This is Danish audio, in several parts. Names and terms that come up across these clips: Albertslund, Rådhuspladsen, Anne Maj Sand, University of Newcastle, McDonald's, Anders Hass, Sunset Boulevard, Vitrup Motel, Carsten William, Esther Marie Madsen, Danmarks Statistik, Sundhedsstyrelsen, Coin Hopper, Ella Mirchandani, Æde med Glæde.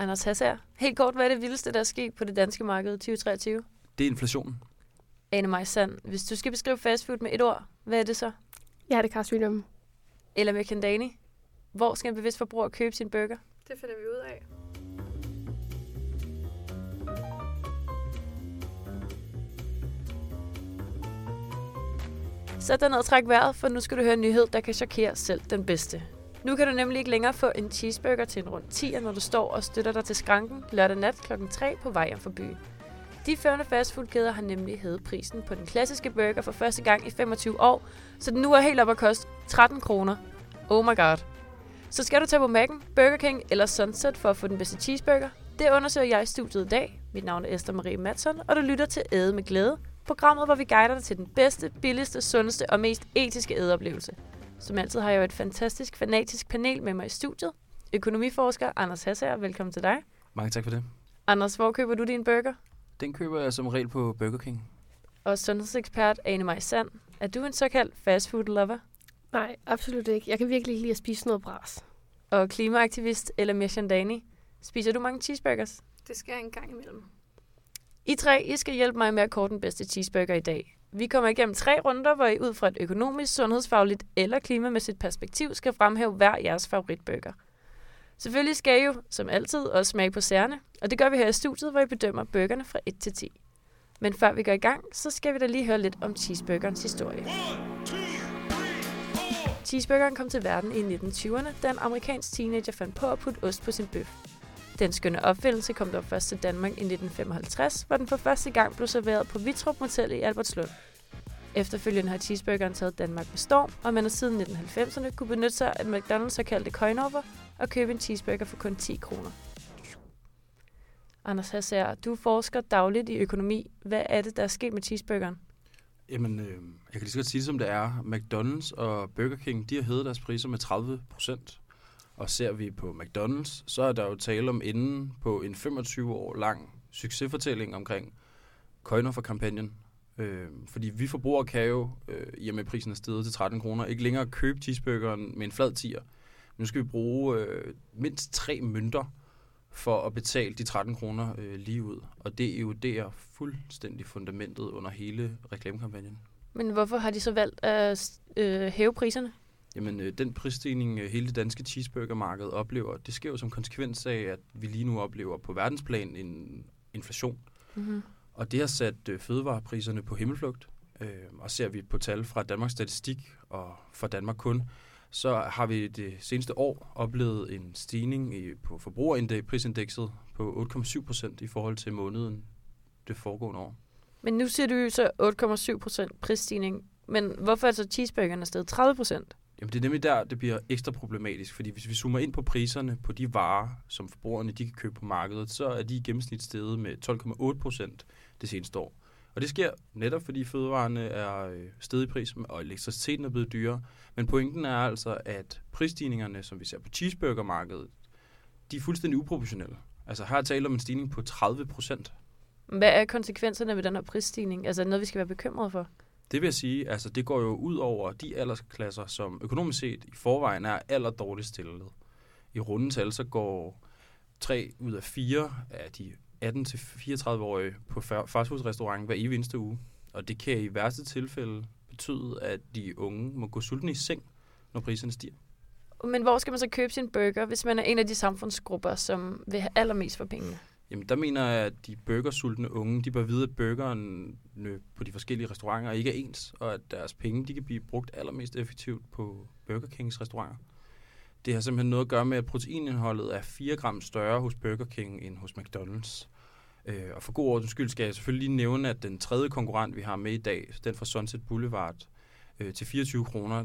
Anders Hass her. Helt kort, hvad er det vildeste, der er sket på det danske marked 2023? Det er inflationen. Anne Maj Sand, hvis du skal beskrive fastfood med et ord, hvad er det så? Jeg er det Carsten William. Ella Mirchandani, hvor skal en bevidst forbruger købe sin burger? Det finder vi ud af. Sæt dig ned og træk vejret, for nu skal du høre en nyhed, der kan chokere selv den bedste. Nu kan du nemlig ikke længere få en cheeseburger til en rund 10'er, når du står og støtter dig til skranken lørdag nat kl. 3 på vej hjem fra byen. De førende fastfoodkæder har nemlig hævet prisen på den klassiske burger for første gang i 25 år, så den nu er helt op at koste 13 kroner. Oh my god. Så skal du tage på Mac'en, Burger King eller Sunset for at få den bedste cheeseburger? Det undersøger jeg i studiet i dag. Mit navn er Esther Marie Madsen, og du lytter til Æde med Glæde, programmet, hvor vi guider dig til den bedste, billigste, sundeste og mest etiske ædeoplevelse. Som altid har jeg jo et fantastisk, fanatisk panel med mig i studiet. Økonomiforsker Anders Hass her, velkommen til dig. Mange tak for det. Anders, hvor køber du din burger? Den køber jeg som regel på Burger King. Og sundhedsekspert Anne Maj Sand, er du en såkaldt fastfood-lover? Nej, absolut ikke. Jeg kan virkelig ikke lide at spise noget bras. Og klimaaktivist Ella Mirchandani, spiser du mange cheeseburgers? Det sker en gang imellem. I tre, I skal hjælpe mig med at kåre den bedste cheeseburger i dag. Vi kommer igennem tre runder, hvor I ud fra et økonomisk, sundhedsfagligt eller klimamæssigt perspektiv skal fremhæve hver jeres favoritburger. Selvfølgelig skal I jo, som altid, også smage på særne, og det gør vi her i studiet, hvor I bedømmer burgerne fra 1 til 10. Men før vi går i gang, så skal vi da lige høre lidt om cheeseburgerens historie. 1, 2, 3, 4. Cheeseburgeren kom til verden i 1920'erne, da en amerikansk teenager fandt på at putte ost på sin bøf. Den skønne opfindelse kom dog først til Danmark i 1955, hvor den for første gang blev serveret på Vitrup Motel i Albertslund. Efterfølgende har cheeseburgeren taget Danmark med storm, og man har siden 1990'erne kunne benytte sig af McDonald's såkaldte Coin Hopper og købe en cheeseburger for kun 10 kroner. Anders Hass, du forsker dagligt i økonomi. Hvad er det, der er sket med cheeseburgeren? Jamen, jeg kan lige så godt sige det, som det er. McDonald's og Burger King, de har hævet deres priser med 30%. Og ser vi på McDonald's, så er der jo tale om inden på en 25 år lang succesfortælling omkring køjner for kampagnen. Fordi vi forbrugere kan jo, i og med prisen er steget til 13 kroner, ikke længere købe cheeseburgeren med en flad tier. Nu skal vi bruge mindst 3 mønter for at betale de 13 kroner lige ud. Og det eroderer fuldstændig fundamentet under hele reklamekampagnen. Men hvorfor har de så valgt at hæve priserne? Jamen, den prisstigning, hele det danske cheeseburgermarked oplever, det sker jo som konsekvens af, at vi lige nu oplever på verdensplan en inflation. Mm-hmm. Og det har sat fødevarepriserne på himmelflugt. Og ser vi på tal fra Danmarks Statistik og fra Danmark kun, så har vi det seneste år oplevet en stigning på forbrugerprisindekset på 8,7% i forhold til måneden det foregående år. Men nu siger du jo så 8,7% prisstigning. Men hvorfor er så cheeseburgerne afsted 30%? Jamen det er nemlig der, det bliver ekstra problematisk, fordi hvis vi zoomer ind på priserne på de varer, som forbrugerne de kan købe på markedet, så er de i gennemsnit steget med 12,8% det seneste år. Og det sker netop, fordi fødevarerne er steget i pris, og elektriciteten er blevet dyrere. Men pointen er altså, at prisstigningerne, som vi ser på cheeseburgermarkedet, de er fuldstændig uproportionelle. Altså her taler om en stigning på 30%. Hvad er konsekvenserne ved den her prisstigning? Altså noget, vi skal være bekymrede for? Det vil jeg sige, altså det går jo ud over de aldersklasser, som økonomisk set i forvejen er allerdårligst stillet. I runde tal så går 3 ud af 4 af de 18-34-årige på fastfoodrestauranten hver eneste uge. Og det kan i værste tilfælde betyde, at de unge må gå sultne i seng, når priserne stiger. Men hvor skal man så købe sin burger, hvis man er en af de samfundsgrupper, som vil have allermest for pengene? Jamen, der mener jeg, at de burgersultne unge, de bør vide, at burgeren på de forskellige restauranter ikke er ens, og at deres penge, de kan blive brugt allermest effektivt på Burger Kings restauranter. Det har simpelthen noget at gøre med, at proteinindholdet er 4 gram større hos Burger King end hos McDonald's. Og for god ordens skyld skal jeg selvfølgelig lige nævne, at den tredje konkurrent, vi har med i dag, den fra Sunset Boulevard til 24 kroner,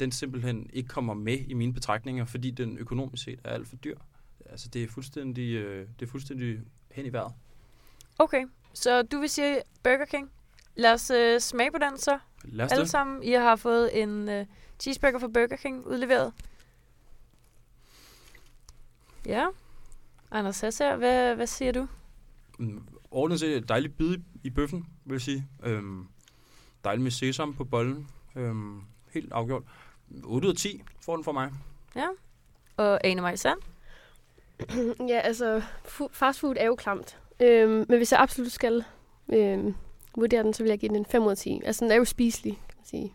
den simpelthen ikke kommer med i mine betragtninger, fordi den økonomisk set er alt for dyr. Altså, det er fuldstændig hen i vejret. Okay, så du vil sige Burger King. Lad os smage på den så. Alle sammen, I har fået en cheeseburger fra Burger King udleveret. Ja. Anders Hass her, hvad siger du? Ordentligt set dejlig bid i bøffen, vil jeg sige. Dejlig med sesam på bollen. Helt afgjort. 8 ud af 10 får den fra mig. Ja. Og Anne Maj Sand? Ja, altså fastfood er jo klamt. Men hvis jeg absolut skal vurdere den, så vil jeg give den en 5 ud af 10. Altså den er jo spiselig, kan man sige.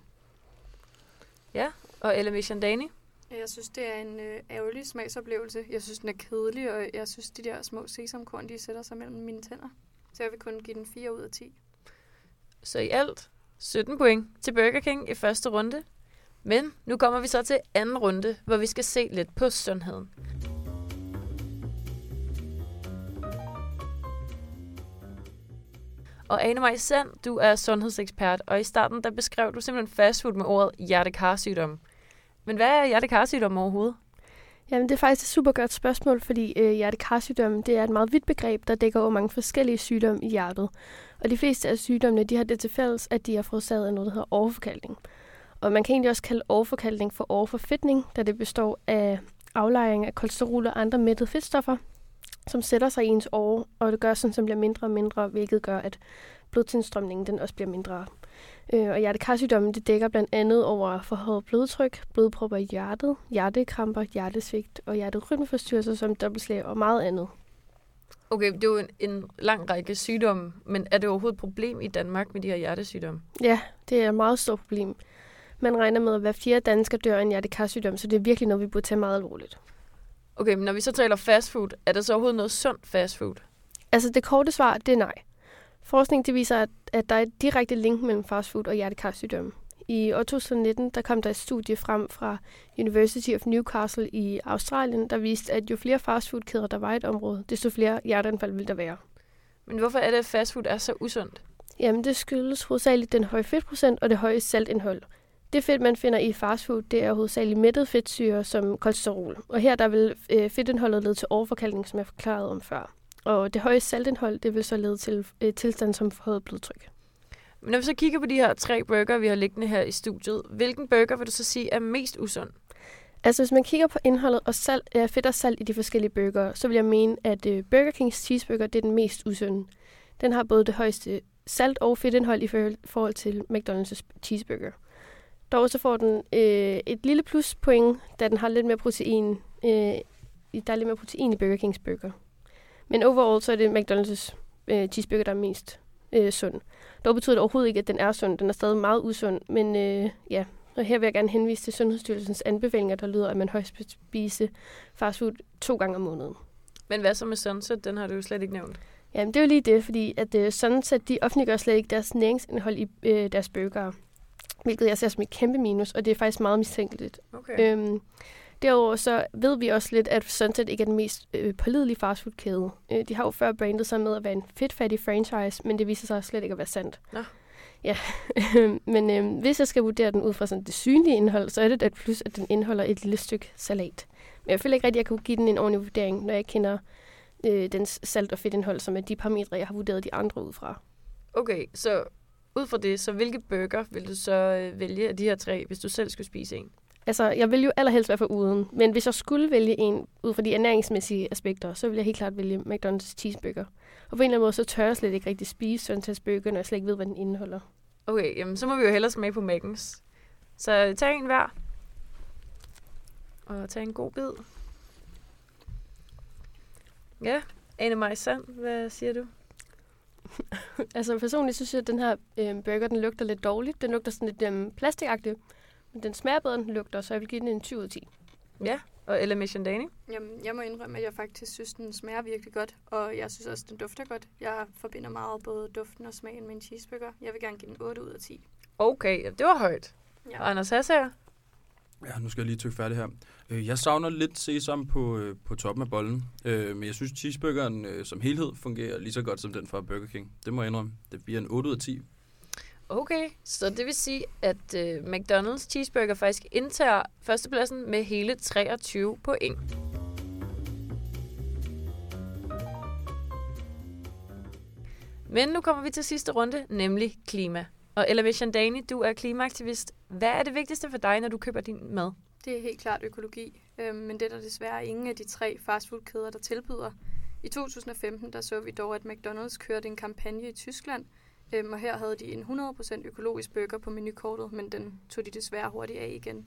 Ja, og Ella Mirchandani? Jeg synes, det er en ærgerlig smagsoplevelse. Jeg synes, den er kedelig, og jeg synes, de der små sesamkorn, de sætter sig mellem mine tænder. Så jeg vil kun give den 4 ud af 10. Så i alt 17 point til Burger King i første runde. Men nu kommer vi så til anden runde, hvor vi skal se lidt på sundheden. Og Anne Maj Sand, du er sundhedsekspert, og i starten der beskrev du simpelthen fastfood med ordet hjertekarsygdom. Men hvad er hjertekarsygdom overhovedet? Jamen, det er faktisk et super godt spørgsmål, fordi hjertekarsygdom det er et meget vidt begreb, der dækker over mange forskellige sygdomme i hjertet. Og de fleste af sygdommene de har det til fælles, at de er forårsaget af noget, der hedder overforkalkning. Og man kan egentlig også kalde overforkalkning for overforfedtning, da det består af aflejring af kolesterol og andre mættede fedtstoffer, som sætter sig i ens åre, og det gør sådan, som bliver mindre og mindre, hvilket gør, at blodtilstrømningen den også bliver mindre. Og hjertekarsygdommen det dækker blandt andet over forhøjet blodtryk, blodpropper i hjertet, hjertekramper, hjertesvigt og hjerterytmeforstyrrelser som dobbeltslag og meget andet. Okay, det er jo en lang række sygdomme, men er det overhovedet et problem i Danmark med de her hjertesygdomme? Ja, det er et meget stort problem. Man regner med, at hver 4. dansker dør af en hjertekarsygdom, så det er virkelig noget, vi burde tage meget alvorligt. Okay, men når vi så taler fastfood, er der så overhovedet noget sundt fastfood? Altså det korte svar, det er nej. Forskning viser, at der er et direkte link mellem fastfood og hjertekarsygdom. I år 2019 der kom der et studie frem fra University of Newcastle i Australien, der viste, at jo flere fastfoodkæder der var i et område, desto flere hjerteanfald ville der være. Men hvorfor er det, at fastfood er så usundt? Jamen det skyldes hovedsageligt den høje fedtprocent og det høje saltindhold. Det fedt, man finder i fastfood, det er hovedsageligt mættede fedtsyre som kolesterol. Og her der vil fedtindholdet lede til overforkalkning, som jeg forklarede om før. Og det høje saltindhold, det vil så lede til tilstand som forhøjet blodtryk. Men når vi så kigger på de her 3 burger, vi har liggende her i studiet, hvilken burger vil du så sige er mest usund? Altså hvis man kigger på indholdet og fedt og salt i de forskellige burger, så vil jeg mene, at Burger Kings cheeseburger det er den mest usunde. Den har både det højeste salt- og fedtindhold i forhold til McDonald's cheeseburger. Dog så får den et lille pluspoint, da den har lidt mere protein. Der er lidt mere protein i Burger Kings burger. Men overall så er det McDonald's cheeseburger, der er mest sund. Dog betyder det overhovedet ikke, at den er sund. Den er stadig meget usund. Men ja, og her vil jeg gerne henvise til Sundhedsstyrelsens anbefalinger, der lyder, at man højst bør spise fastfood 2 gange om måneden. Men hvad så med Sunset? Den har du jo slet ikke nævnt. Jamen det er jo lige det, fordi at Sunset de offentliggør slet ikke deres næringsindhold i deres burgere. Hvilket jeg ser som et kæmpe minus, og det er faktisk meget mistænkeligt. Okay. Derudover så ved vi også lidt, at Sunset ikke er den mest pålidelige fastfoodkæde. De har jo før brandet sig med at være en fedtfattig franchise, men det viser sig slet ikke at være sandt. Nå. Ja, men hvis jeg skal vurdere den ud fra sådan det synlige indhold, så er det et plus, at den indeholder et lille stykke salat. Men jeg føler ikke rigtig, at jeg kunne give den en ordentlig vurdering, når jeg kender dens salt- og fedtindhold, som er de parametre, jeg har vurderet de andre ud fra. Okay, så... Ud fra det, så hvilke burger vil du så vælge af de her 3, hvis du selv skulle spise en? Altså, jeg vil jo allerhelst være foruden, men hvis jeg skulle vælge en ud fra de ernæringsmæssige aspekter, så ville jeg helt klart vælge McDonald's cheeseburger. Og på en eller anden måde, så tør jeg slet ikke rigtig spise søndagsburger, når jeg slet ikke ved, hvad den indeholder. Okay, jamen så må vi jo hellere smage på Mækkens. Så tag en hver. Og tag en god bid. Ja, Anne Maj Sand, hvad siger du? Altså personligt synes jeg, at den her burger, den lugter lidt dårligt. Den lugter sådan lidt plastikagtigt, men den smager bedre, end den lugter, så jeg vil give den en 20 ud af 10. Ja, og Ella Mirchandani? Jamen, jeg må indrømme, at jeg faktisk synes, den smager virkelig godt, og jeg synes også, den dufter godt. Jeg forbinder meget både duften og smagen med en cheeseburger. Jeg vil gerne give den 8 ud af 10. Okay, det var højt. Ja. Og Anders Hass her? Ja, nu skal jeg lige tykke færdig her. Jeg savner lidt sesam på toppen af bollen, men jeg synes, cheeseburgeren som helhed fungerer lige så godt som den fra Burger King. Det må jeg indrømme. Det bliver en 8 ud af 10. Okay, så det vil sige, at McDonald's cheeseburger faktisk indtager førstepladsen med hele 23 point. Men nu kommer vi til sidste runde, nemlig klima. Og Ella Mirchandani, du er klimaaktivist. Hvad er det vigtigste for dig, når du køber din mad? Det er helt klart økologi, men det er der desværre ingen af de 3 fastfoodkæder, der tilbyder. I 2015 der så vi dog, at McDonald's kørte en kampagne i Tyskland, og her havde de en 100% økologisk burger på menukortet, men den tog de desværre hurtigt af igen.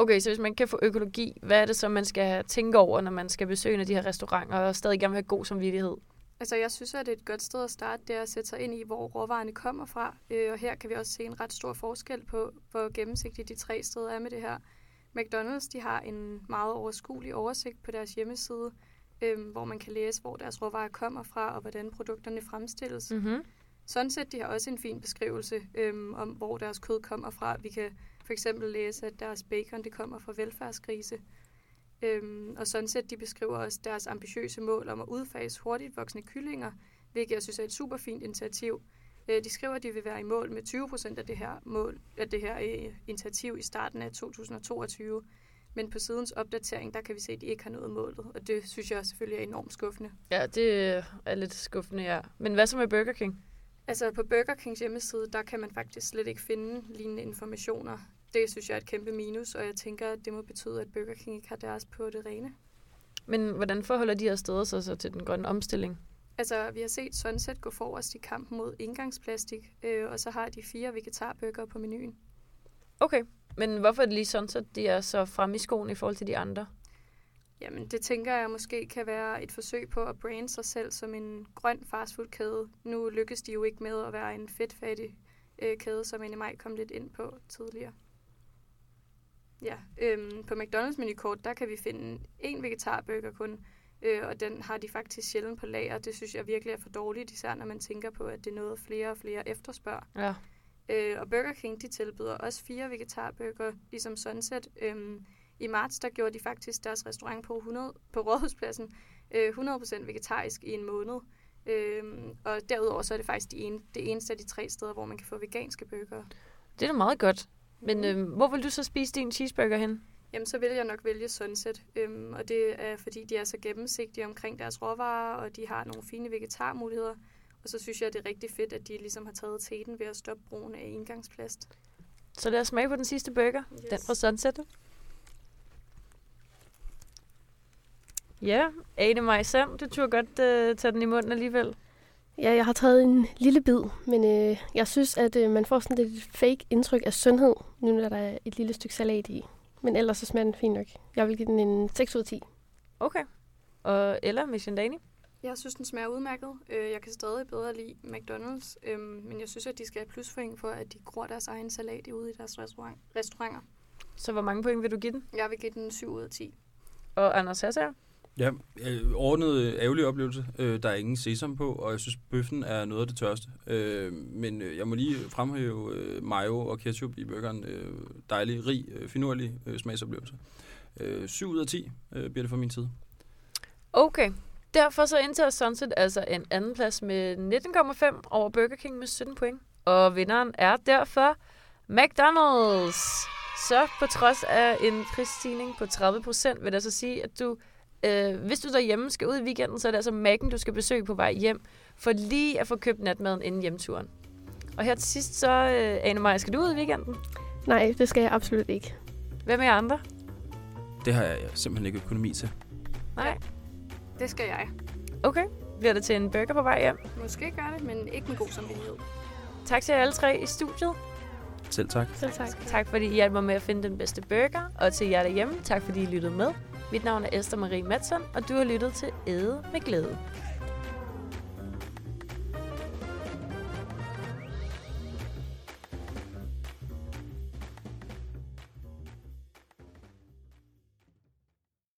Okay, så hvis man kan få økologi, hvad er det så, man skal tænke over, når man skal besøge de her restauranter og stadig gerne vil have god samvittighed? Altså, jeg synes, at det er et godt sted at starte, det er at sætte sig ind i, hvor råvarerne kommer fra. Og her kan vi også se en ret stor forskel på, hvor gennemsigtigt de tre steder er med det her. McDonald's, de har en meget overskuelig oversigt på deres hjemmeside, hvor man kan læse, hvor deres råvarer kommer fra, og hvordan produkterne fremstilles. Mm-hmm. Sunset, de har også en fin beskrivelse om, hvor deres kød kommer fra. Vi kan for eksempel læse, at deres bacon, det kommer fra velfærdsgrise. Og Sunset, de beskriver også deres ambitiøse mål om at udfase hurtigt voksende kyllinger, hvilket jeg synes er et super fint initiativ. De skriver, at de vil være i mål med 20% af det her, initiativ i starten af 2022. Men på sidens opdatering, der kan vi se, at de ikke har nået målet. Og det synes jeg selvfølgelig er enormt skuffende. Ja, det er lidt skuffende, ja. Men hvad så med Burger King? Altså på Burger Kings hjemmeside, der kan man faktisk slet ikke finde lignende informationer. Det synes jeg er et kæmpe minus, og jeg tænker, at det må betyde, at Burger King ikke har deres på det rene. Men hvordan forholder de her steder sig så til den grønne omstilling? Altså, vi har set Sunset gå forrest i kampen mod engangsplastik, og så har de 4 vegetarburgere på menuen. Okay, men hvorfor er det lige Sunset, de er så fremme i skoen i forhold til de andre? Jamen, det tænker jeg måske kan være et forsøg på at brande sig selv som en grøn fastfoodkæde. Nu lykkes de jo ikke med at være en fedtfattig kæde, som Anne Maj kom lidt ind på tidligere. Ja, på McDonald's menukort, der kan vi finde 1 vegetarburger kun, og den har de faktisk sjældent på lager. Det synes jeg virkelig er for dårligt, især når man tænker på, at det er noget flere og flere efterspørger. Ja. Og Burger King, de tilbyder også 4 vegetarburger, ligesom Sunset. I marts, der gjorde de faktisk deres restaurant på Rådhuspladsen 100% vegetarisk i en måned. Og derudover så er det faktisk det eneste af de 3 steder, hvor man kan få veganske burgere. Det er da meget godt. Men hvor vil du så spise din cheeseburger hen? Jamen, så vil jeg nok vælge Sunset. Og det er, fordi de er så gennemsigtige omkring deres råvarer, og de har nogle fine vegetarmuligheder. Og så synes jeg, det er rigtig fedt, at de ligesom har taget teten ved at stoppe brugen af engangsplast. Så lad os smage på den sidste burger. Yes. Den fra Sunset. Ja, Æde Maj Sand, du turde godt tage den i munden alligevel. Ja, jeg har taget en lille bid, men jeg synes, at man får sådan lidt fake indtryk af sundhed, nu når der er et lille stykke salat i. Men ellers så smager den fint nok. Jeg vil give den en 6 ud af 10. Okay. Og Ella Mirchandani? Jeg synes, den smager udmærket. Jeg kan stadig bedre lide McDonald's, men jeg synes, at de skal have pluspoint for, at de gror deres egen salat ude i deres restauranter. Så hvor mange point vil du give den? Jeg vil give den 7 ud af 10. Og Anders Hass her? Ja, ordnet ærgerlig oplevelse. Der er ingen sesam på, og jeg synes, bøffen er noget af det tørste. Men jeg må lige fremhæve mayo og ketchup i burgeren. Dejlig, rig, finurlig smagsoplevelse. 7 ud af 10 bliver det fra min side. Okay, derfor så indtager Sunset altså en anden plads med 19,5 over Burger King med 17 point. Og vinderen er derfor McDonald's. Så på trods af en prisstigning på 30%, vil jeg så sige, at du... hvis du derhjemme skal ud i weekenden, så er det altså Mac'en, du skal besøge på vej hjem, for lige at få købt natmaden inden hjemturen. Og her til sidst, så Anne Maj, skal du ud i weekenden? Nej, det skal jeg absolut ikke. Hvem er jer andre? Det har jeg simpelthen ikke økonomi til. Nej. Det skal jeg. Okay. Bliver det til en burger på vej hjem? Måske gør det, men ikke med god samvittighed. Tak til jer alle 3 i studiet. Selv tak. Selv tak. Tak fordi I hjalp mig med at finde den bedste burger. Og til jer derhjemme, tak fordi I lyttede med. Mit navn er Esther Marie Madsen, og du har lyttet til Æde med Glæde.